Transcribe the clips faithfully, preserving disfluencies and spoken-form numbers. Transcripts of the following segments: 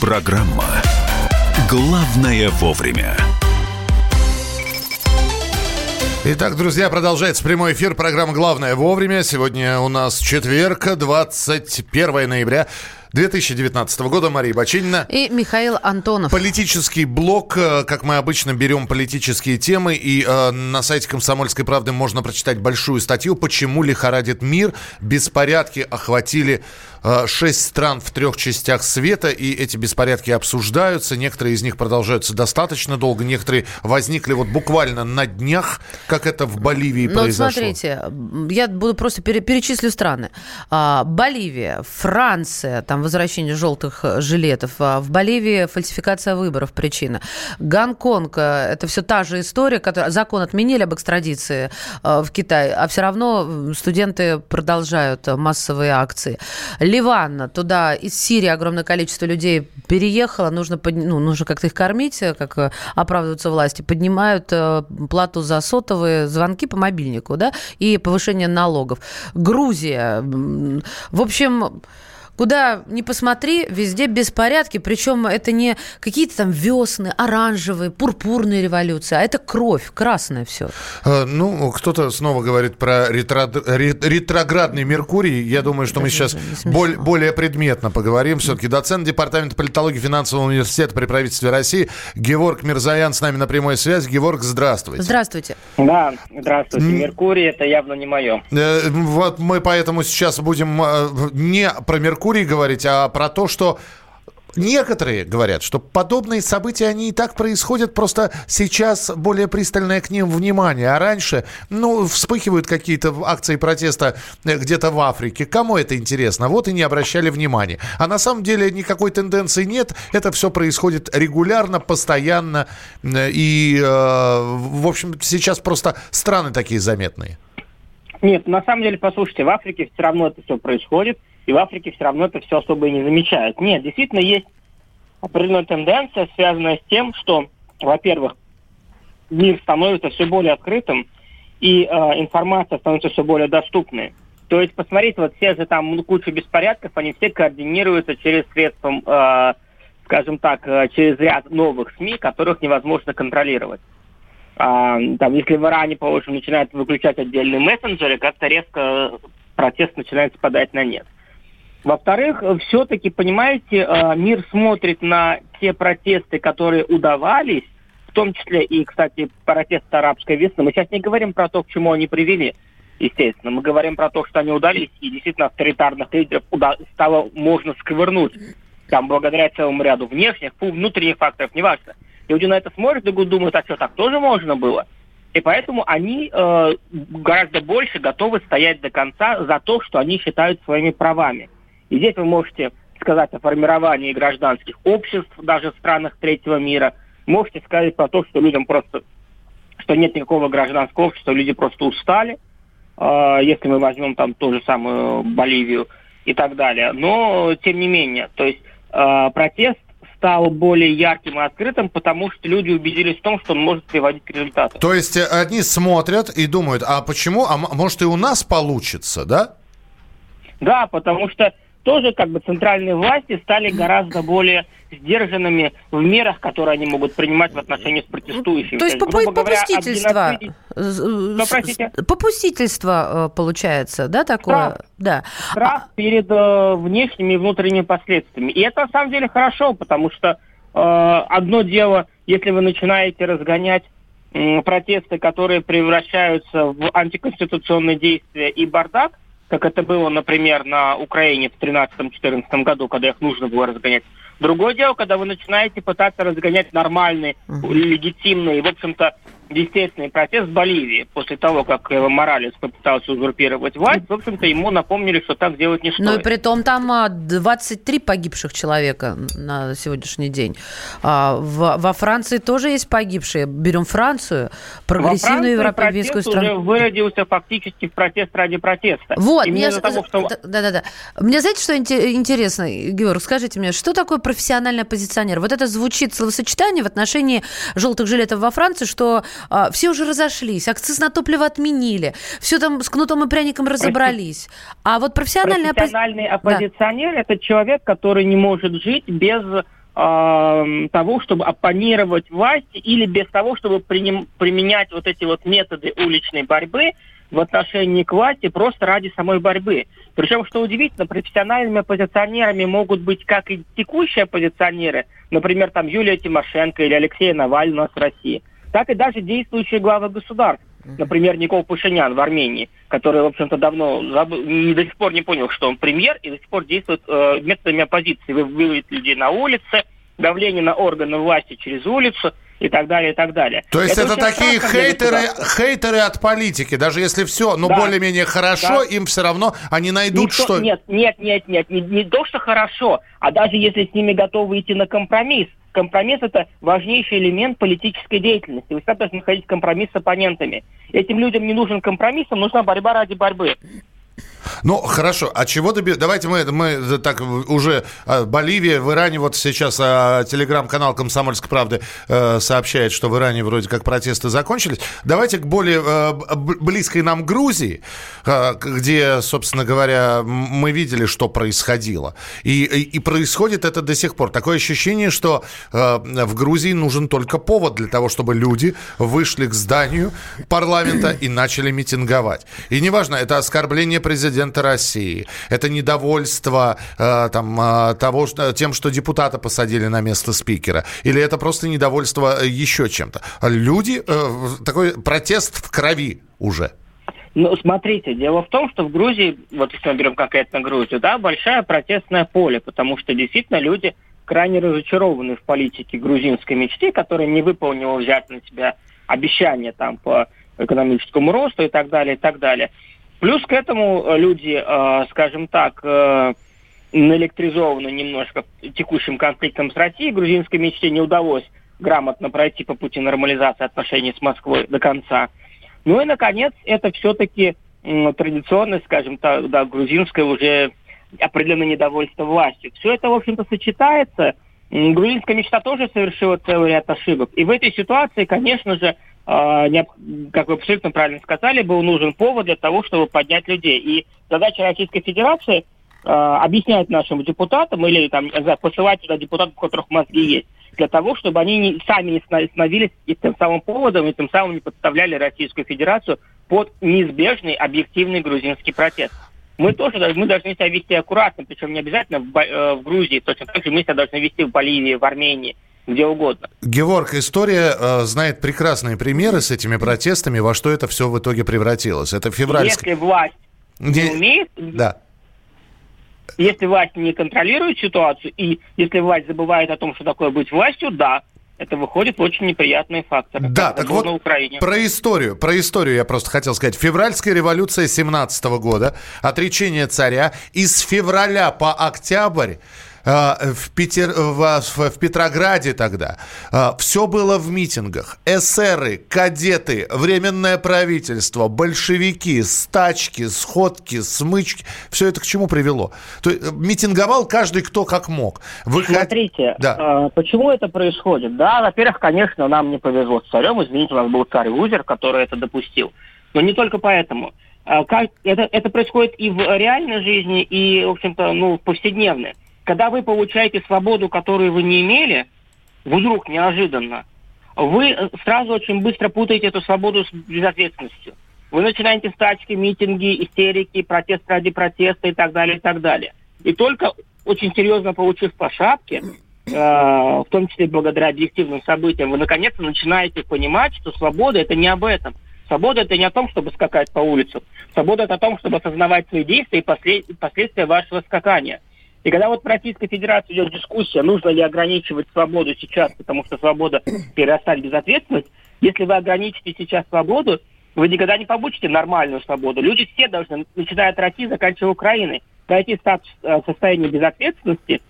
Программа «Главное вовремя». Итак, друзья, продолжается прямой эфир программы «Главное вовремя». Сегодня у нас четверг, двадцать первое ноября. две тысячи девятнадцатого года. Мария Бачинина. И Михаил Антонов. Политический блок. Как мы обычно, берем политические темы. И э, на сайте «Комсомольской правды» можно прочитать большую статью «Почему лихорадит мир? Беспорядки охватили э, шесть стран в трех частях света». И эти беспорядки обсуждаются. Некоторые из них продолжаются достаточно долго. Некоторые возникли вот буквально на днях, как это в Боливии Но произошло. Вот смотрите, я буду просто пере- перечислю страны. А, Боливия, Франция, там возвращение желтых жилетов. В Боливии фальсификация выборов причина. Гонконг, это все та же история, которая, закон отменили об экстрадиции в Китай, а все равно студенты продолжают массовые акции. Ливан, туда из Сирии огромное количество людей переехало, нужно, под... ну, нужно как-то их кормить, как оправдываются власти, поднимают плату за сотовые звонки по мобильнику, да, и повышение налогов. Грузия, в общем... Куда ни посмотри, везде беспорядки. Причем это не какие-то там весны, оранжевые, пурпурные революции, а это кровь, красное все. Ну, кто-то снова говорит про ретро... ретроградный Меркурий. Я думаю, что это мы сейчас более, более предметно поговорим. Все-таки доцент Департамента политологии финансового университета при правительстве России Геворк Мирзаян с нами на прямой связи. Геворк, здравствуйте. Здравствуйте. Да, здравствуйте. Меркурий, это явно не мое. Вот мы поэтому сейчас будем не про Меркурий говорить, а про то, что некоторые говорят, что подобные события, они и так происходят, просто сейчас более пристальное к ним внимание. А раньше, ну, вспыхивают какие-то акции протеста где-то в Африке. Кому это интересно? Вот и не обращали внимания. А на самом деле никакой тенденции нет. Это все происходит регулярно, постоянно. И, в общем, сейчас просто страны такие заметные. Нет, на самом деле, послушайте, в Африке все равно это все происходит. И в Африке все равно это все особо и не замечают. Нет, действительно есть определенная тенденция, связанная с тем, что, во-первых, мир становится все более открытым, и э, информация становится все более доступной. То есть, посмотрите, вот все же там куча беспорядков, они все координируются через средства, э, скажем так, через ряд новых СМИ, которых невозможно контролировать. Э, там, если в Иране, положим, начинают выключать отдельные мессенджеры, как-то резко протест начинает спадать на нет. Во-вторых, все-таки, понимаете, мир смотрит на те протесты, которые удавались, в том числе и, кстати, протесты арабской весны. Мы сейчас не говорим про то, к чему они привели, естественно. Мы говорим про то, что они удались, и действительно авторитарных лидеров стало можно сковырнуть. Там, благодаря целому ряду внешних, внутренних факторов, неважно. Люди на это смотрят и думают, а что, так тоже можно было? И поэтому они э, гораздо больше готовы стоять до конца за то, что они считают своими правами. И здесь вы можете сказать о формировании гражданских обществ даже в странах третьего мира. Можете сказать про то, что людям просто, что нет никакого гражданского общества, люди просто устали, э, если мы возьмем там ту же самую Боливию и так далее. Но тем не менее, то есть э, протест стал более ярким и открытым, потому что люди убедились в том, что он может приводить к результату. То есть одни смотрят и думают, а почему, а может и у нас получится, да? Да, потому что тоже как бы центральные власти стали гораздо более сдержанными в мерах, которые они могут принимать в отношении с протестующими. То есть, то есть попу- говоря, попустительство, геноциде... попустительство получается, да, такое? Страх, да. Страх а... перед э, внешними и внутренними последствиями. И это на самом деле хорошо, потому что э, одно дело, если вы начинаете разгонять э, протесты, которые превращаются в антиконституционные действия и бардак, как это было, например, на Украине в тринадцатом-четырнадцатом году, когда их нужно было разгонять. Другое дело, когда вы начинаете пытаться разгонять нормальные, легитимные, в общем-то, естественный протест в Боливии после того, как Эво Моралес попытался узурпировать власть, в общем-то, ему напомнили, что так делать не стоит. Ну и при том там двадцать три погибших человека на сегодняшний день. Во Франции тоже есть погибшие. Берем Францию, прогрессивную европейскую страну. Протест уже выродился фактически в протест ради протеста. Вот. Мне, за... того, что... да, да, да. Мне знаете, что интересно, Георг, скажите мне, что такое профессиональный оппозиционер? Вот это звучит словосочетание в отношении желтых жилетов во Франции, что все уже разошлись, акциз на топливо отменили, все там с кнутом и пряником разобрались. А вот профессиональный, профессиональный оппози... оппозиционер да. – это человек, который не может жить без э, того, чтобы оппонировать власти или без того, чтобы приним... применять вот эти вот методы уличной борьбы в отношении к власти просто ради самой борьбы. Причем, что удивительно, профессиональными оппозиционерами могут быть как и текущие оппозиционеры, например, там Юлия Тимошенко или Алексей Навальный у нас в России, так и даже действующие главы государств, например, Никол Пашинян в Армении, который, в общем-то, давно забыл, до сих пор не понял, что он премьер, и до сих пор действует э, методами оппозиции, выводит людей на улице, давление на органы власти через улицу и так далее, и так далее. То есть это, это такие хейтеры, хейтеры от политики, даже если все, ну, да. более-менее хорошо, да. им все равно, они найдут Никто, что... Нет, нет, нет, нет, не, не то, что хорошо, а даже если с ними готовы идти на компромисс. Компромисс – это важнейший элемент политической деятельности. Вы всегда должны находить компромисс с оппонентами. Этим людям не нужен компромисс, им нужна борьба ради борьбы. Ну, хорошо. А чего добиться? Давайте мы, мы так уже... Боливия, в Иране вот сейчас а, телеграм-канал «Комсомольской правды» а, сообщает, что в Иране вроде как протесты закончились. Давайте к более а, близкой нам Грузии, а, где, собственно говоря, мы видели, что происходило. И, и, и происходит это до сих пор. Такое ощущение, что а, в Грузии нужен только повод для того, чтобы люди вышли к зданию парламента и начали митинговать. И неважно, это оскорбление президента России. Это недовольство э, там, э, того, что, тем, что депутата посадили на место спикера. Или это просто недовольство еще чем-то. Люди, э, такой протест в крови уже. Ну, смотрите, дело в том, что в Грузии, вот если мы берем конкретно Грузию, да, большое протестное поле, потому что действительно люди крайне разочарованы в политике грузинской мечты, которая не выполнила взять на себя обещания там, по экономическому росту и так далее, и так далее. Плюс к этому люди, э, скажем так, э, наэлектризованы немножко текущим конфликтом с Россией. Грузинской мечте не удалось грамотно пройти по пути нормализации отношений с Москвой до конца. Ну и, наконец, это все-таки э, традиционное, скажем так, да, грузинское уже определенное недовольство властью. Все это, в общем-то, сочетается. Грузинская мечта тоже совершила целый ряд ошибок. И в этой ситуации, конечно же, как вы абсолютно правильно сказали, был нужен повод для того, чтобы поднять людей. И задача Российской Федерации э, объяснять нашим депутатам или там, посылать туда депутатов, у которых мозги есть, для того, чтобы они не, сами не становились и тем самым поводом, и тем самым не подставляли Российскую Федерацию под неизбежный объективный грузинский протест. Мы тоже мы должны себя вести аккуратно, причем не обязательно в, э, в Грузии, точно так же мы себя должны вести в Боливии, в Армении, где угодно. Геворк, история э, знает прекрасные примеры с этими протестами, во что это все в итоге превратилось. Это февральский... Если власть не, не умеет... Да. Если власть не контролирует ситуацию, и если власть забывает о том, что такое быть властью, да, это выходит очень неприятные факторы. Да, так вот, про историю, про историю я просто хотел сказать. Февральская революция семнадцатого года, отречение царя, из февраля по октябрь, В, Петер... в Петрограде тогда все было в митингах. Эсеры, кадеты, временное правительство, большевики, стачки, сходки, смычки. Все это к чему привело? То есть митинговал каждый кто как мог. Вы... Смотрите, да. Почему это происходит? Да, во-первых, конечно, нам не повезло с царем. Извините, у нас был царь-лузер, который это допустил. Но не только поэтому. Это, это происходит и в реальной жизни, и, в общем-то, ну, в повседневной. Когда вы получаете свободу, которую вы не имели, вдруг, неожиданно, вы сразу очень быстро путаете эту свободу с безответственностью. Вы начинаете стачки, митинги, истерики, протест ради протеста и так далее, и так далее. И только очень серьезно получив по шапке, э, в том числе благодаря объективным событиям, вы наконец-то начинаете понимать, что свобода – это не об этом. Свобода – это не о том, чтобы скакать по улице. Свобода – это о том, чтобы осознавать свои действия и послед... последствия вашего скакания. И когда вот в Российской Федерации идет дискуссия, нужно ли ограничивать свободу сейчас, потому что свобода перерастает в безответственность, Если вы ограничите сейчас свободу, вы никогда не получите нормальную свободу. Люди все должны, начиная от России, заканчивая Украиной, пройти состояние безответственности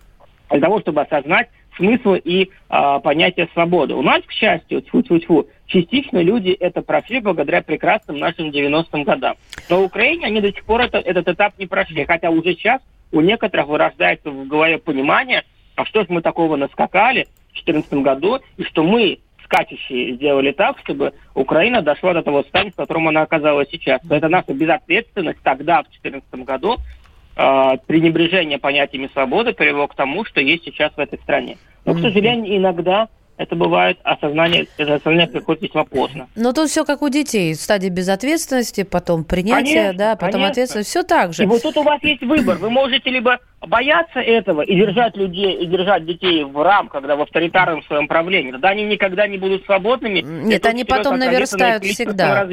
для того, чтобы осознать смысл и э, понятие свободы. У нас, к счастью, тьфу-тьфу-тьфу, частично люди это прошли благодаря прекрасным нашим девяностым годам. Но в Украине они до сих пор это, этот этап не прошли, хотя уже сейчас у некоторых вырождается в голове понимание, а что же мы такого наскакали в четырнадцатом году, и что мы, скачущие, сделали так, чтобы Украина дошла до того состояния, в котором она оказалась сейчас. Это наша безответственность тогда, в четырнадцатом году, пренебрежение понятиями свободы привело к тому, что есть сейчас в этой стране. Но, к сожалению, иногда это бывает, осознание, осознание приходит весьма поздно. Но тут все как у детей. Стадия безответственности, потом принятие, конечно, да, потом конечно. ответственность. Все так же. И вот тут у вас есть выбор. Вы можете либо бояться этого и держать людей, и держать детей в рамках, когда в авторитарном своем правлении. Тогда они никогда не будут свободными. Нет, они потом наверстают всегда.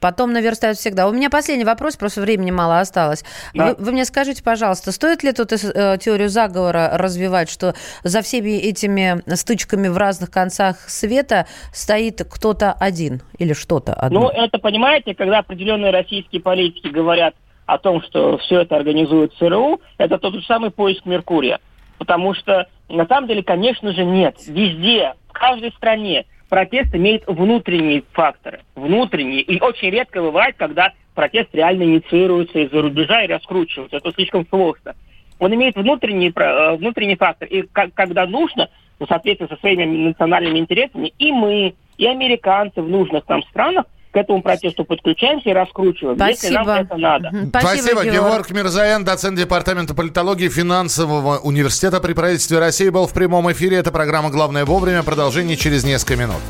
Потом наверстают всегда. У меня последний вопрос, просто времени мало осталось. Да. Вы, вы мне скажите, пожалуйста, стоит ли тут э, теорию заговора развивать, что за всеми этими стычками в разных концах света стоит кто-то один или что-то одно? Ну, это, понимаете, когда определенные российские политики говорят о том, что все это организует ЦРУ, это тот же самый поиск Меркурия. Потому что, на самом деле, конечно же, нет. Везде, в каждой стране протест имеет внутренние факторы. Внутренние. И очень редко бывает, когда протест реально инициируется из-за рубежа и раскручивается. Это слишком сложно. Он имеет внутренний, внутренний фактор. И когда нужно, в соответствии со своими национальными интересами, и мы, и американцы в нужных там странах к этому протесту подключаемся и раскручиваем, Спасибо. если нам это надо. Спасибо, Спасибо. Геворк Мирзаян, доцент Департамента политологии Финансового университета при правительстве России, был в прямом эфире. Это программа «Главное вовремя». Продолжение через несколько минут.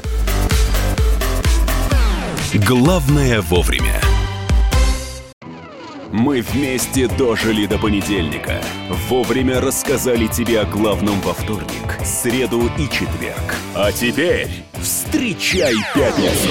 «Главное вовремя». Мы вместе дожили до понедельника. Вовремя рассказали тебе о главном во вторник, среду и четверг. А теперь встречай пятницу.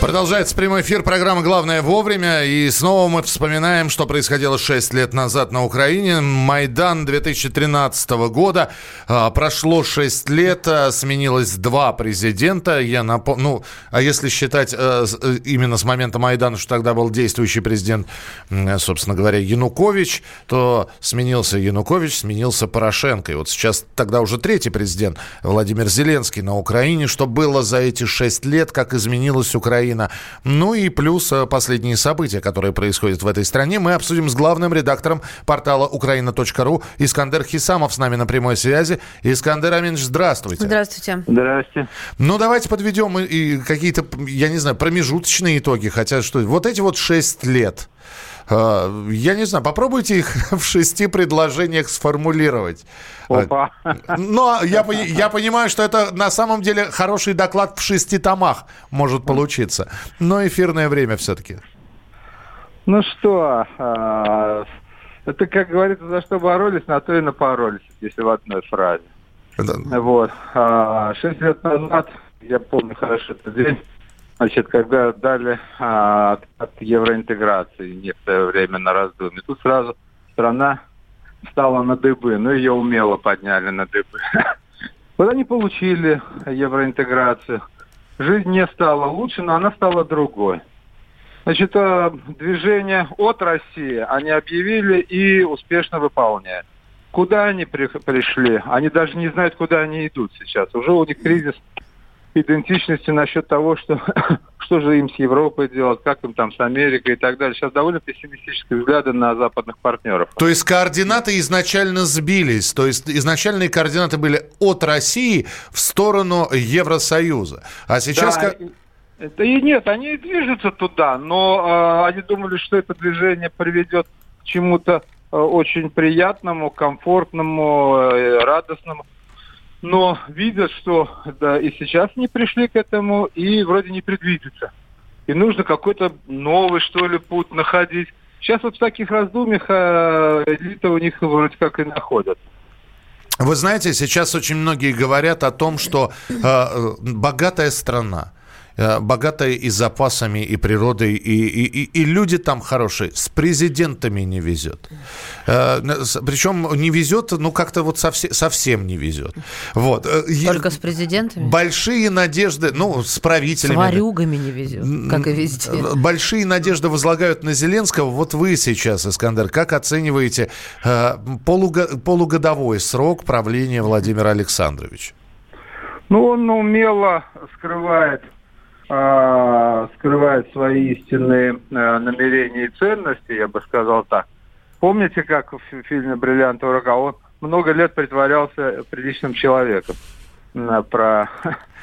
Продолжается прямой эфир программы «Главное вовремя». И снова мы вспоминаем, что происходило шесть лет назад на Украине. Майдан две тысячи тринадцатого года. Прошло шесть лет, сменилось два президента. Я напом... Ну, а если считать именно с момента Майдана, что тогда был действующий президент, собственно говоря, Янукович, то сменился Янукович, сменился Порошенко. И вот сейчас тогда уже третий президент, Владимир Зеленский, на Украине. Что было за эти шесть лет, как изменилась Украина? Ну и плюс последние события, которые происходят в этой стране, мы обсудим с главным редактором портала украина точка ру Искандер Хисамов с нами на прямой связи. Искандер Аминович, здравствуйте. Здравствуйте. Здравствуйте. Ну давайте подведем и какие-то, я не знаю, промежуточные итоги, хотя что, вот эти вот шесть лет, я не знаю, попробуйте их в шести предложениях сформулировать. Опа. Но я, я понимаю, что это на самом деле хороший доклад в шести томах может получиться. Но эфирное время все-таки. Ну что, это, как говорится, за что боролись, на то и напоролись, если в одной фразе. Да. Вот. Шесть лет назад, я помню хорошо этот день, значит, когда дали а, от евроинтеграции некоторое время на раздумье, тут сразу страна встала на дыбы, но ее умело подняли на дыбы. Вот они получили евроинтеграцию. Жизнь не стала лучше, но она стала другой. Значит, движение от России они объявили и успешно выполняют. Куда они при- пришли? Они даже не знают, куда они идут сейчас. Уже у них кризис идентичности насчет того, что, что же им с Европой делать, как им там с Америкой и так далее. Сейчас довольно пессимистические взгляды на западных партнеров. То есть координаты изначально сбились, то есть изначальные координаты были от России в сторону Евросоюза. А сейчас... Да, как... Это и нет, они движутся туда, но э, они думали, что это движение приведет к чему-то э, очень приятному, комфортному, э, радостному. Но видят, что да, и сейчас не пришли к этому, и вроде не предвидится. И нужно какой-то новый, что ли, путь находить. Сейчас вот в таких раздумьях э, элита у них вроде как и находят. Вы знаете, сейчас очень многие говорят о том, что э, богатая страна, богатая и запасами, и природой, и, и, и люди там хорошие. С президентами не везет. Причем не везет, ну, как-то вот совсем, совсем не везет. Вот. Только с президентами? Большие надежды, ну, с правителями. С ворюгами не везет, как и везде. Большие надежды возлагают на Зеленского. Вот вы сейчас, Искандер, как оцениваете полугодовой срок правления Владимира Александровича? Ну, он умело скрывает скрывает свои истинные намерения и ценности, я бы сказал так. Помните, как в фильме «Бриллиантовая рука» он много лет притворялся приличным человеком про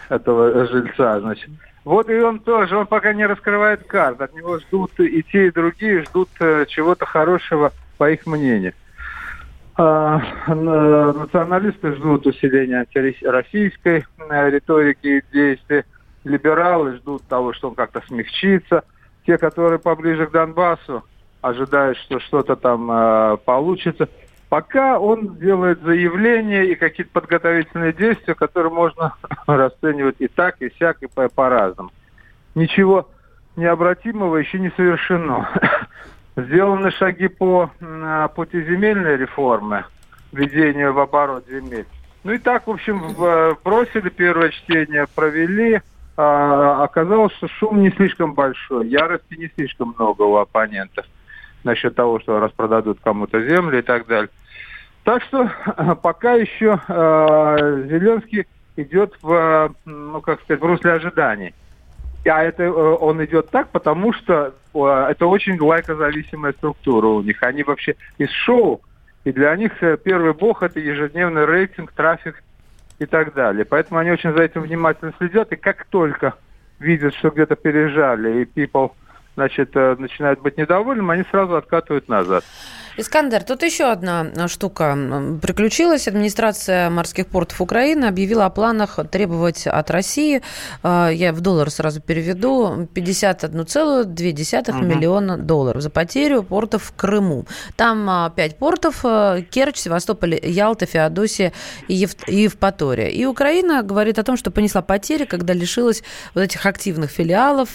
этого жильца, значит. Вот и он тоже, он пока не раскрывает карт, от него ждут и те, и другие, ждут чего-то хорошего, по их мнению. Националисты ждут усиления антироссийской риторики и действий, либералы ждут того, что он как-то смягчится. Те, которые поближе к Донбассу, ожидают, что что-то там э, получится. Пока он делает заявления и какие-то подготовительные действия, которые можно расценивать и так, и сяк, и по- по-разному. Ничего необратимого еще не совершено. Сделаны шаги по э, пути земельной реформы, введению в оборот земель. Ну и так, в общем, бросили первое чтение, провели. Оказалось, что шум не слишком большой, ярости не слишком много у оппонентов насчет того, что распродадут кому-то землю и так далее. Так что пока еще э, Зеленский идет в, ну, как сказать, в русле ожиданий. А это он идет так, потому что это очень лайкозависимая структура у них. Они вообще из шоу, и для них первый бог – это ежедневный рейтинг, трафик и так далее. Поэтому они очень за этим внимательно следят. И как только видят, что где-то пережали, и people, значит, начинают быть недовольным, они сразу откатывают назад. Искандер, тут еще одна штука приключилась. Администрация морских портов Украины объявила о планах требовать от России, я в доллар сразу переведу, пятьдесят один целых два десятых угу. миллиона долларов за потерю портов в Крыму. Там пять портов: Керчь, Севастополь, Ялта, Феодосия и Ев- Евпатория. И Украина говорит о том, что понесла потери, когда лишилась вот этих активных филиалов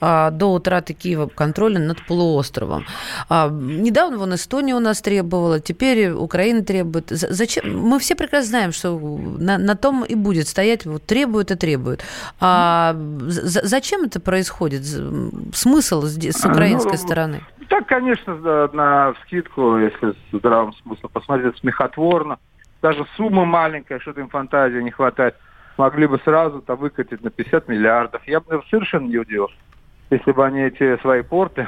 до утраты Киева контроля над полуостровом. Недавно вон Эстония у нас требовала, теперь Украина требует. Зачем? Мы все прекрасно знаем, что на, на том и будет стоять, вот требуют и требуют. А за, зачем это происходит? Смысл с, с украинской ну, стороны? Так, конечно, на, на вскидку, если с здравым смыслом посмотреть, смехотворно. Даже сумма маленькая, что-то им фантазии не хватает. Могли бы сразу-то выкатить на пятьдесят миллиардов. Я бы совершенно не удивился, если бы они эти свои порты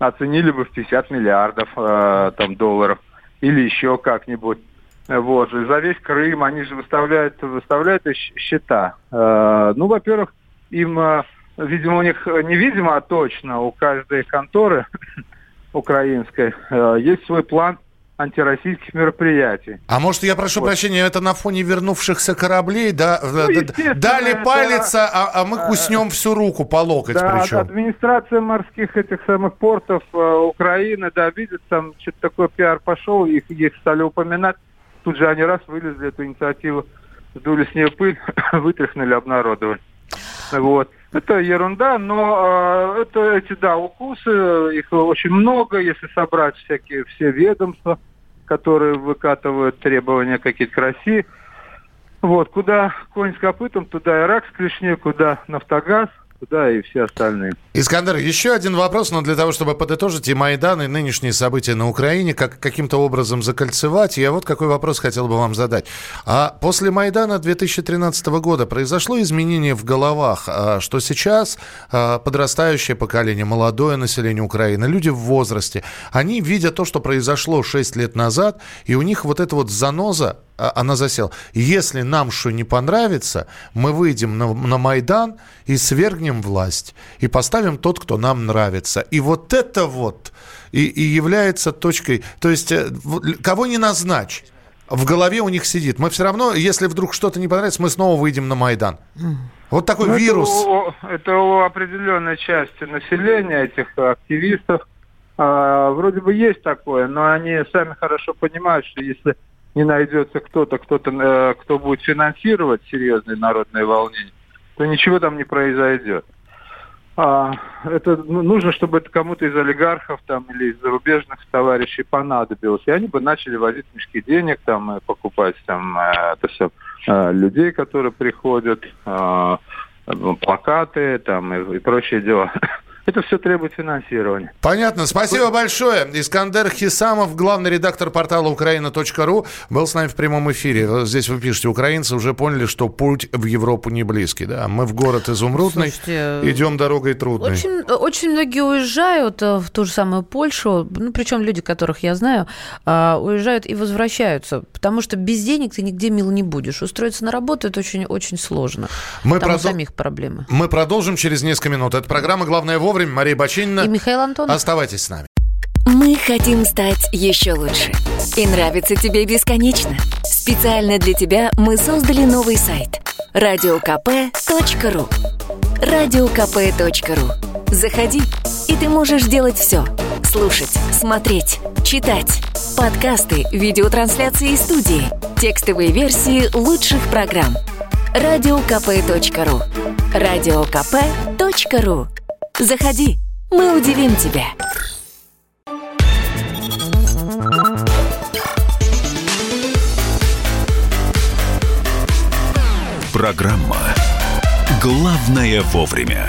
оценили бы в пятьдесят миллиардов э, там, долларов или еще как-нибудь. Вот. И за весь Крым они же выставляют, выставляют счета. Э, ну, во-первых, им, э, видимо, у них не видимо, а точно у каждой конторы украинской э, есть свой план антироссийских мероприятий. А может, я прошу вот. прощения, это на фоне вернувшихся кораблей, да, ну, дали это... палиться, а, а мы куснем всю руку по локоть, да, причем. Администрация морских этих самых портов э, Украины, да, видит, там что-то такое пиар пошел, их, их стали упоминать, тут же они раз вылезли эту инициативу, сдули с нее пыль, вытряхнули, обнародовали. Вот. Это ерунда, но э, это эти, да, укусы, их очень много, если собрать всякие все ведомства, которые выкатывают требования какие-то к России. Вот, куда конь с копытом, туда и рак с клешней, куда Нафтогаз, туда и все остальные. Искандер, еще один вопрос, но для того, чтобы подытожить и Майдан, и нынешние события на Украине, как, каким-то образом закольцевать, я вот какой вопрос хотел бы вам задать. А после Майдана две тысячи тринадцатого года произошло изменение в головах, что сейчас подрастающее поколение, молодое население Украины, люди в возрасте, они видят то, что произошло шесть лет назад, и у них вот эта вот заноза она засела. Если нам что не понравится, мы выйдем на, на Майдан и свергнем власть. И поставим тот, кто нам нравится. И вот это вот и, и является точкой... То есть, кого не назначь, в голове у них сидит. Мы все равно, если вдруг что-то не понравится, мы снова выйдем на Майдан. Вот такой это вирус. У, это у определенной части населения, этих активистов. А, вроде бы есть такое, но они сами хорошо понимают, что если не найдется кто-то, кто-то, кто будет финансировать серьезные народные волнения, то ничего там не произойдет. А, это нужно, чтобы это кому-то из олигархов там, или из зарубежных товарищей понадобилось. И они бы начали возить мешки денег, там, покупать там, это все, людей, которые приходят, плакаты там, и, и прочие дела. Это все требует финансирования. Понятно. Спасибо большое. Искандер Хисамов, главный редактор портала украина точка ру, был с нами в прямом эфире. Здесь вы пишете, украинцы уже поняли, что путь в Европу не близкий. Да, мы в город изумрудный, слушайте, идем дорогой трудной. Очень, очень многие уезжают в ту же самую Польшу, ну, причем люди, которых я знаю, уезжают и возвращаются, потому что без денег ты нигде мил не будешь. Устроиться на работу это очень-очень сложно. Мы там продол... у самих проблемы. Мы продолжим через несколько минут. Это программа «Главное вовремя». Мария Бачинина и Михаил Антонов. Оставайтесь с нами. Мы хотим стать еще лучше. И нравится тебе бесконечно. Специально для тебя мы создали новый сайт. радио ка пэ точка ру радио ка пэ точка ру Заходи, и ты можешь делать все. Слушать, смотреть, читать. Подкасты, видеотрансляции и студии. Текстовые версии лучших программ. радио ка пэ точка ру радио ка пэ точка ру Заходи, мы удивим тебя. Программа «Главное вовремя».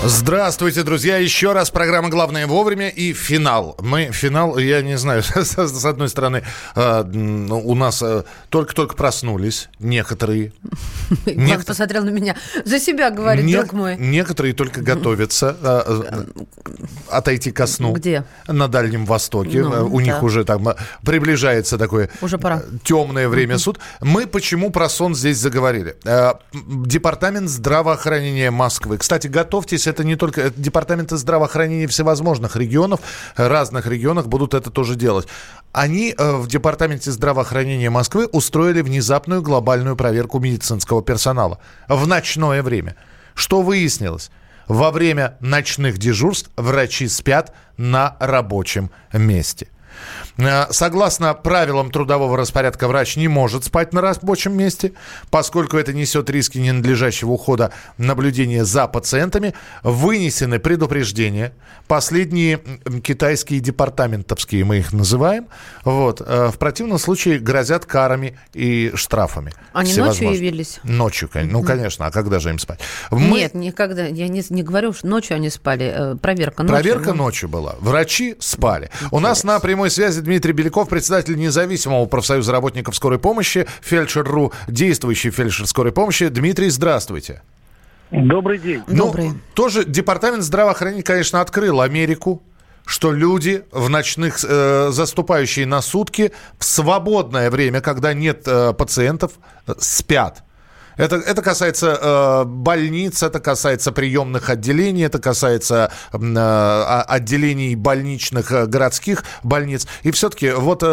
Здравствуйте, друзья. Еще раз программа «Главное вовремя» и финал. Мы финал, я не знаю, с одной стороны, у нас только-только проснулись некоторые. Иван посмотрел на меня. За себя говорит, друг мой. Некоторые только готовятся отойти ко сну. Где? На Дальнем Востоке. У них уже там приближается такое темное время суток. Мы почему про сон здесь заговорили? Департамент здравоохранения Москвы. Кстати, готовьтесь. Это не только это департаменты здравоохранения всевозможных регионов, разных регионах будут это тоже делать. Они э, в департаменте здравоохранения Москвы устроили внезапную глобальную проверку медицинского персонала в ночное время. Что выяснилось? Во время ночных дежурств врачи спят на рабочем месте. Согласно правилам трудового распорядка, врач не может спать на рабочем месте, поскольку это несет риски ненадлежащего ухода наблюдения за пациентами. Вынесены предупреждения. Последние китайские департаментовские, мы их называем. Вот. В противном случае грозят карами и штрафами. Они ночью явились? Ночью, ну, конечно. А когда же им спать? Мы... Нет, никогда. Я не, не говорю, что ночью они спали. Проверка ночью. Проверка ночью была. Врачи спали. Интересно. У нас на прямой связи Дмитрий Беляков, председатель независимого профсоюза работников скорой помощи, фельдшер точка ру, действующий фельдшер скорой помощи. Дмитрий, здравствуйте. Добрый день. Ну, добрый. Тоже департамент здравоохранения, конечно, открыл Америку, что люди в ночных, э, заступающие на сутки, в свободное время, когда нет э, пациентов, спят. Это, это касается э, больниц, это касается приемных отделений, это касается э, отделений больничных э, городских больниц. И все-таки вот э,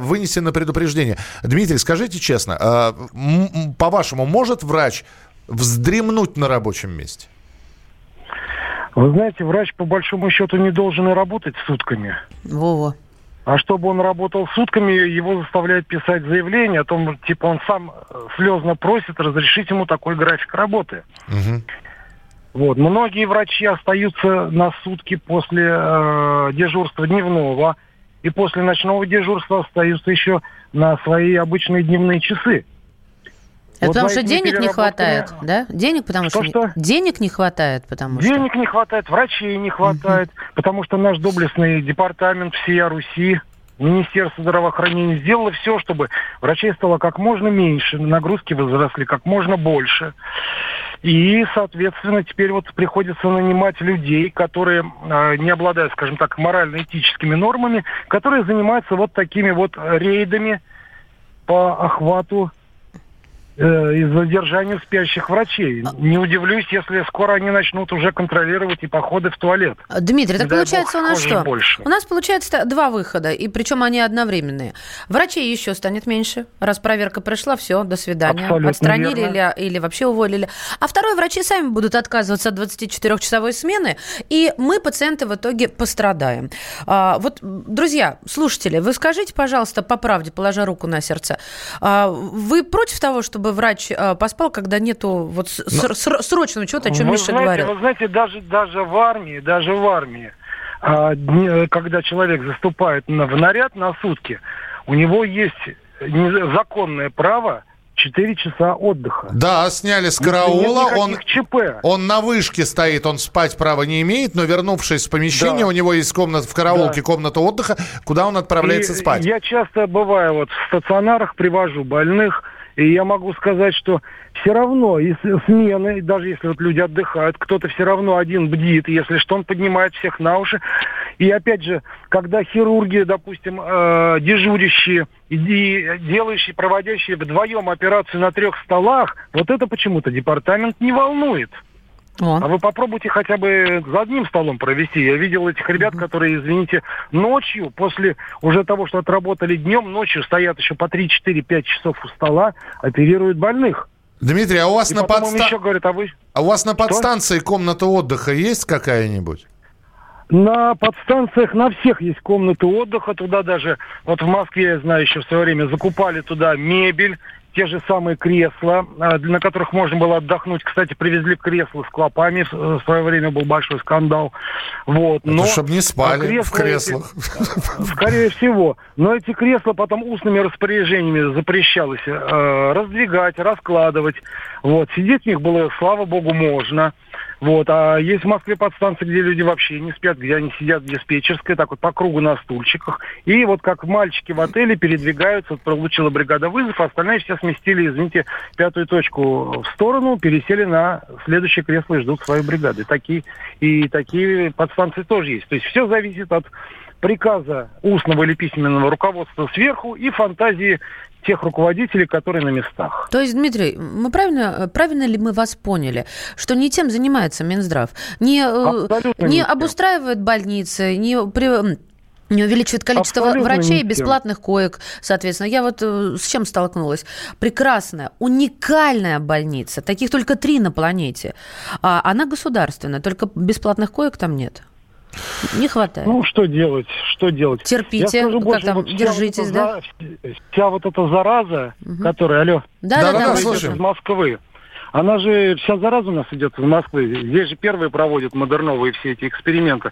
вынесено предупреждение. Дмитрий, скажите честно, э, м- по-вашему, может врач вздремнуть на рабочем месте? Вы знаете, врач по большому счету не должен и работать сутками. Во-во. А чтобы он работал сутками, его заставляют писать заявление о том, типа он сам слезно просит разрешить ему такой график работы. Угу. Вот. Многие врачи остаются на сутки после э, дежурства дневного, и после ночного дежурства остаются еще на свои обычные дневные часы. Это вот потому что денег переработанные... не хватает, да? Денег, потому что, что? денег не хватает, потому что денег не хватает, врачей не хватает, uh-huh. потому что наш доблестный департамент всея Руси, Министерство здравоохранения сделало все, чтобы врачей стало как можно меньше, нагрузки возросли как можно больше. И, соответственно, теперь вот приходится нанимать людей, которые э, не обладают, скажем так, морально-этическими нормами, которые занимаются вот такими вот рейдами по охвату э, и задержанию спящих врачей. Не удивлюсь, если скоро они начнут уже контролировать и походы в туалет. Дмитрий, так получается у нас что? Больше. У нас получается два выхода, и причем они одновременные. Врачей еще станет меньше, раз проверка пришла, все, до свидания. Абсолютно Отстранили или, или вообще уволили. А второй, врачи сами будут отказываться от двадцатичетырёхчасовой смены, и мы, пациенты, в итоге пострадаем. А, вот, друзья, слушатели, вы скажите, пожалуйста, по правде, положа руку на сердце, а, вы против того, что чтобы врач э, поспал, когда нету вот срочного чего-то, о чем Миша говорил. Вы знаете, даже, даже в армии, даже в армии, э, когда человек заступает на, в наряд на сутки, у него есть законное право четыре часа отдыха. Да, сняли с караула, он, он на вышке стоит, он спать права не имеет, но, вернувшись в помещение, да. у него есть комната в караулке, да. комната отдыха, куда он отправляется и спать. Я часто бываю вот в стационарах, привожу больных, и я могу сказать, что все равно из смены, даже если вот люди отдыхают, кто-то все равно один бдит, если что, он поднимает всех на уши. И опять же, когда хирурги, допустим, э, дежурящие и делающие, проводящие вдвоем операцию на трех столах, вот это почему-то департамент не волнует. О. А вы попробуйте хотя бы за одним столом провести. Я видел этих ребят, которые, извините, ночью, после уже того, что отработали днем, ночью стоят еще по три-четыре-пять часов у стола, оперируют больных. Дмитрий, а у вас, на, подста... еще говорят, а вы... а у вас на подстанции комната отдыха есть какая-нибудь? На подстанциях на всех есть комнаты отдыха. Туда даже, вот в Москве, я знаю, еще в свое время закупали туда мебель, те же самые кресла, на которых можно было отдохнуть. Кстати, привезли кресла с клопами. В свое время был большой скандал. Вот. Но чтобы не спали кресла в креслах. Эти, скорее всего. Но эти кресла потом устными распоряжениями запрещалось э, раздвигать, раскладывать. Вот. Сидеть в них было, слава богу, можно. Вот. А есть в Москве подстанции, где люди вообще не спят, где они сидят в диспетчерской, так вот по кругу на стульчиках. И вот как мальчики в отеле передвигаются, вот получила бригада вызов, а остальные все сместили, извините, пятую точку в сторону, пересели на следующее кресло и ждут своей бригады. Такие, и такие подстанции тоже есть. То есть все зависит от приказа устного или письменного руководства сверху и фантазии тех руководителей, которые на местах. То есть, Дмитрий, мы правильно, правильно ли мы вас поняли, что не тем занимается Минздрав, не, не, не обустраивает больницы, не... При... Не увеличивает количество Абсолютно врачей, бесплатных коек, соответственно. Я вот с чем столкнулась? Прекрасная, уникальная больница. Таких только три на планете. А она государственная, только бесплатных коек там нет. Не хватает. Ну, что делать? Что делать? Терпите, скажу, как больше, там, вот держитесь, вот эта, да? Вся вот эта зараза, угу. которая, алло, да, да, да, да, из Москвы. Она же, вся зараза у нас идет из Москвы. Здесь же первые проводят модерновые все эти эксперименты.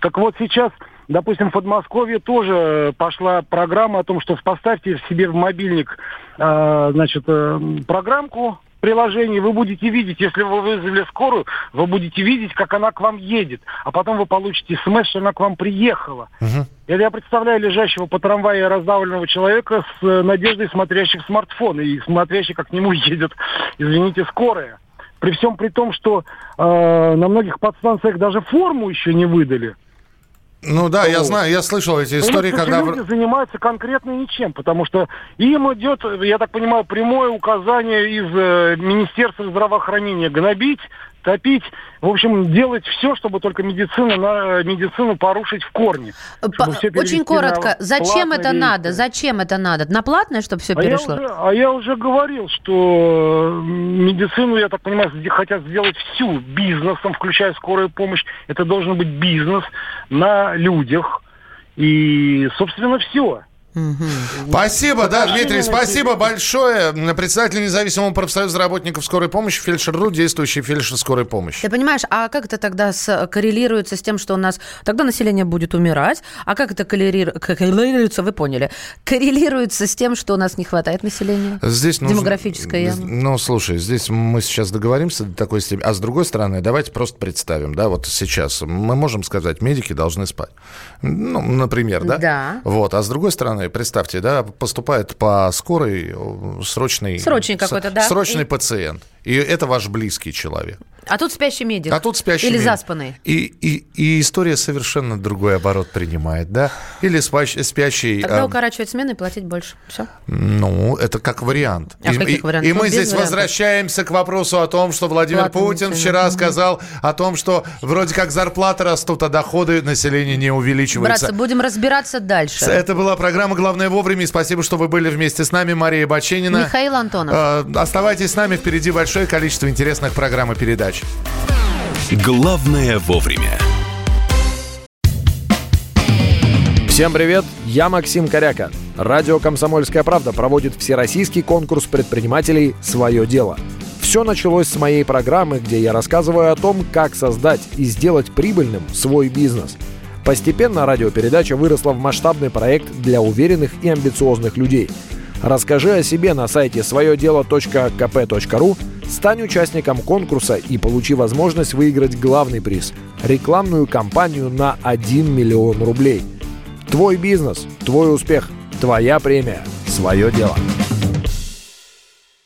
Так вот сейчас, допустим, в Подмосковье тоже пошла программа о том, что поставьте себе в мобильник э, значит, э, программку, приложение, вы будете видеть, если вы вызвали скорую, вы будете видеть, как она к вам едет, а потом вы получите смс, что она к вам приехала. Uh-huh. Я представляю лежащего по трамваю раздавленного человека с надеждой, смотрящих в смартфон, и смотрящий, как к нему едет, извините, скорая. При всем при том, что э, на многих подстанциях даже форму еще не выдали. Ну да, я знаю, я слышал эти истории, ну, когда... Люди занимаются конкретно ничем, потому что им идет, я так понимаю, прямое указание из Министерства здравоохранения гнобить, топить, в общем, делать все, чтобы только медицину, на, медицину порушить в корне. По- очень коротко, зачем это вещи. надо? Зачем это надо? На платное, чтобы все а перешло? Я уже, а я уже говорил, что медицину, я так понимаю, хотят сделать всю бизнесом, включая скорую помощь. Это должен быть бизнес на людях. И, собственно, все. Угу. Спасибо, да, Дмитрий, спасибо большое. Председатель независимого профсоюза работников скорой помощи фельдшер точка ру, действующий фельдшер скорой помощи. Ты понимаешь, а как это тогда с, коррелируется с тем, что у нас тогда население будет умирать, а как это коррелируется, вы поняли, коррелируется с тем, что у нас не хватает населения? Здесь демографическая нужно, яма. Ну, слушай, здесь мы сейчас договоримся до такой степени, а с другой стороны, давайте просто представим, да, вот сейчас мы можем сказать, медики должны спать, ну, например, да? Да. Вот, а с другой стороны, представьте, да, поступает по скорой срочный, срочный, какой-то, да. срочный пациент. И это ваш близкий человек. А тут спящий медик. А тут спящий Или медик. Заспанный. И, и, и история совершенно другой оборот принимает, да? Или спящий... спящий Тогда э... укорачивать смены и платить больше. Все. Ну, это как вариант. А и, каких вариантов? И мы здесь вариантов. Возвращаемся к вопросу о том, что Владимир Плата Путин ничего. Вчера сказал о том, что вроде как зарплаты растут, а доходы населения не увеличиваются. Братцы, будем разбираться дальше. Это была программа «Главное вовремя». И спасибо, что вы были вместе с нами. Мария Бачинина. Михаил Антонов. Э, оставайтесь с нами. Впереди большое количество интересных программ и передач. Главное вовремя. Всем привет, я Максим Коряка. Радио «Комсомольская правда» проводит всероссийский конкурс предпринимателей «Свое дело». Все началось с моей программы, где я рассказываю о том, как создать и сделать прибыльным свой бизнес. Постепенно радиопередача выросла в масштабный проект для уверенных и амбициозных людей. Расскажи о себе на сайте своё дело точка ка пэ точка ру, стань участником конкурса и получи возможность выиграть главный приз – рекламную кампанию на один миллион рублей. Твой бизнес, твой успех, твоя премия, свое дело.